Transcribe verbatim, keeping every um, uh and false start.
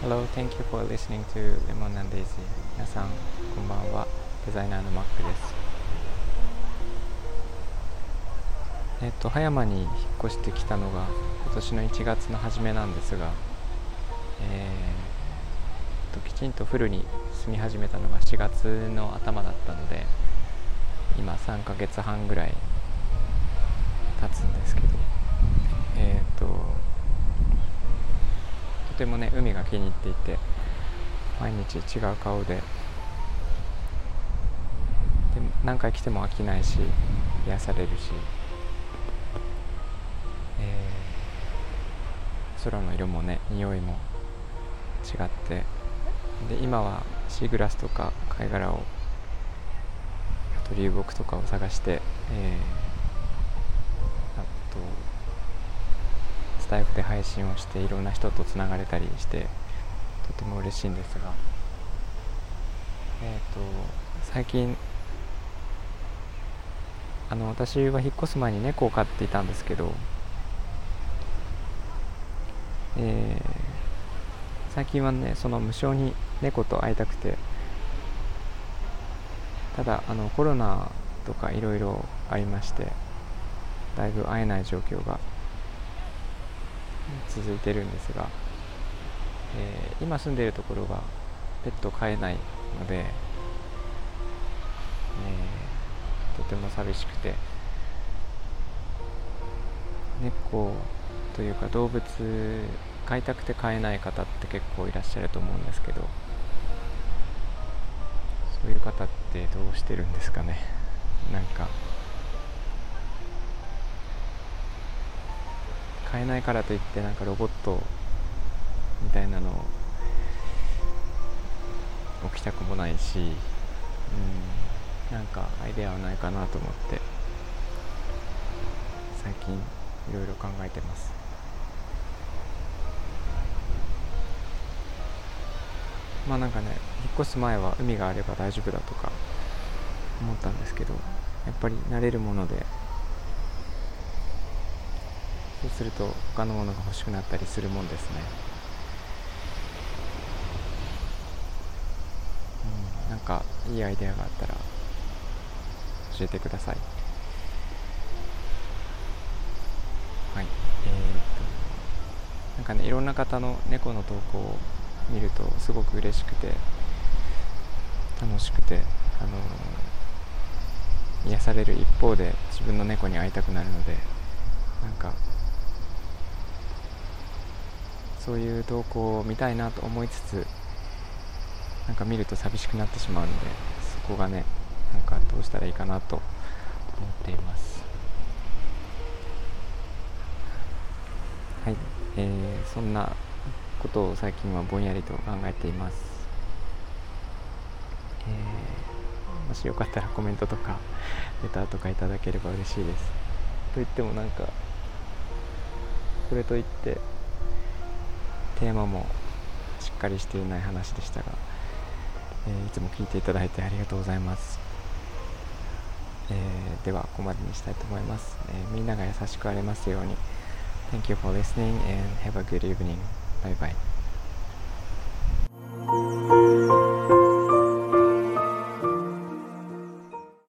Hello, thank you for listening to Lemon and Daisy. 皆さん、こんばんは。デザイナーのマックです。えっと、葉山に引っ越してきたのが今年のいちがつの初めなんですが、えー、っときちんとフルに住み始めたのがしがつの頭だったので、今さんかげつはんぐらい経つんですけど、えー、っととてもね、海が気に入っていて、毎日違う顔で、で何回来ても飽きないし、癒されるし、えー、空の色もね、匂いも違って、で今はシーグラスとか貝殻を、あと流木とかを探して、えー、あとスタイフで配信をして、いろんな人とつながれたりして、とても嬉しいんですが、えーと、最近あの私は引っ越す前に猫を飼っていたんですけど、えー、最近はね、その無性に猫と会いたくて、ただあのコロナとかいろいろありまして、だいぶ会えない状況が続いてるんですが、えー、今住んでいるところがペット飼えないので、えー、とても寂しくて、猫というか動物飼いたくて飼えない方って結構いらっしゃると思うんですけど、そういう方ってどうしてるんですかね。なんか買えないからといって、なんかロボットみたいなのを置きたくもないし、うん、なんかアイデアはないかなと思って最近いろいろ考えてます。まあなんかね、引っ越す前は海があれば大丈夫だとか思ったんですけど、やっぱり慣れるもので、そうすると他のものが欲しくなったりするもんですね、うん、なんかいいアイデアがあったら教えてください。はい、えー、っとなんかね、いろんな方の猫の投稿を見るとすごく嬉しくて楽しくて、あのー、癒される一方で、自分の猫に会いたくなるので、なんかそういう投稿を見たいなと思いつつ、なんか見ると寂しくなってしまうので、そこがね、なんかどうしたらいいかなと思っています。はい、えー、そんなことを最近はぼんやりと考えています、えー、もしよかったらコメントとかレターとかいただければ嬉しいです。といってもなんかこれといってテーマもしっかりしていない話でしたが、えー、いつも聞いていただいてありがとうございます、えー、ではここまでにしたいと思います、えー、みんなが優しくありますように。 Thank you for listening and have a good evening. Bye bye.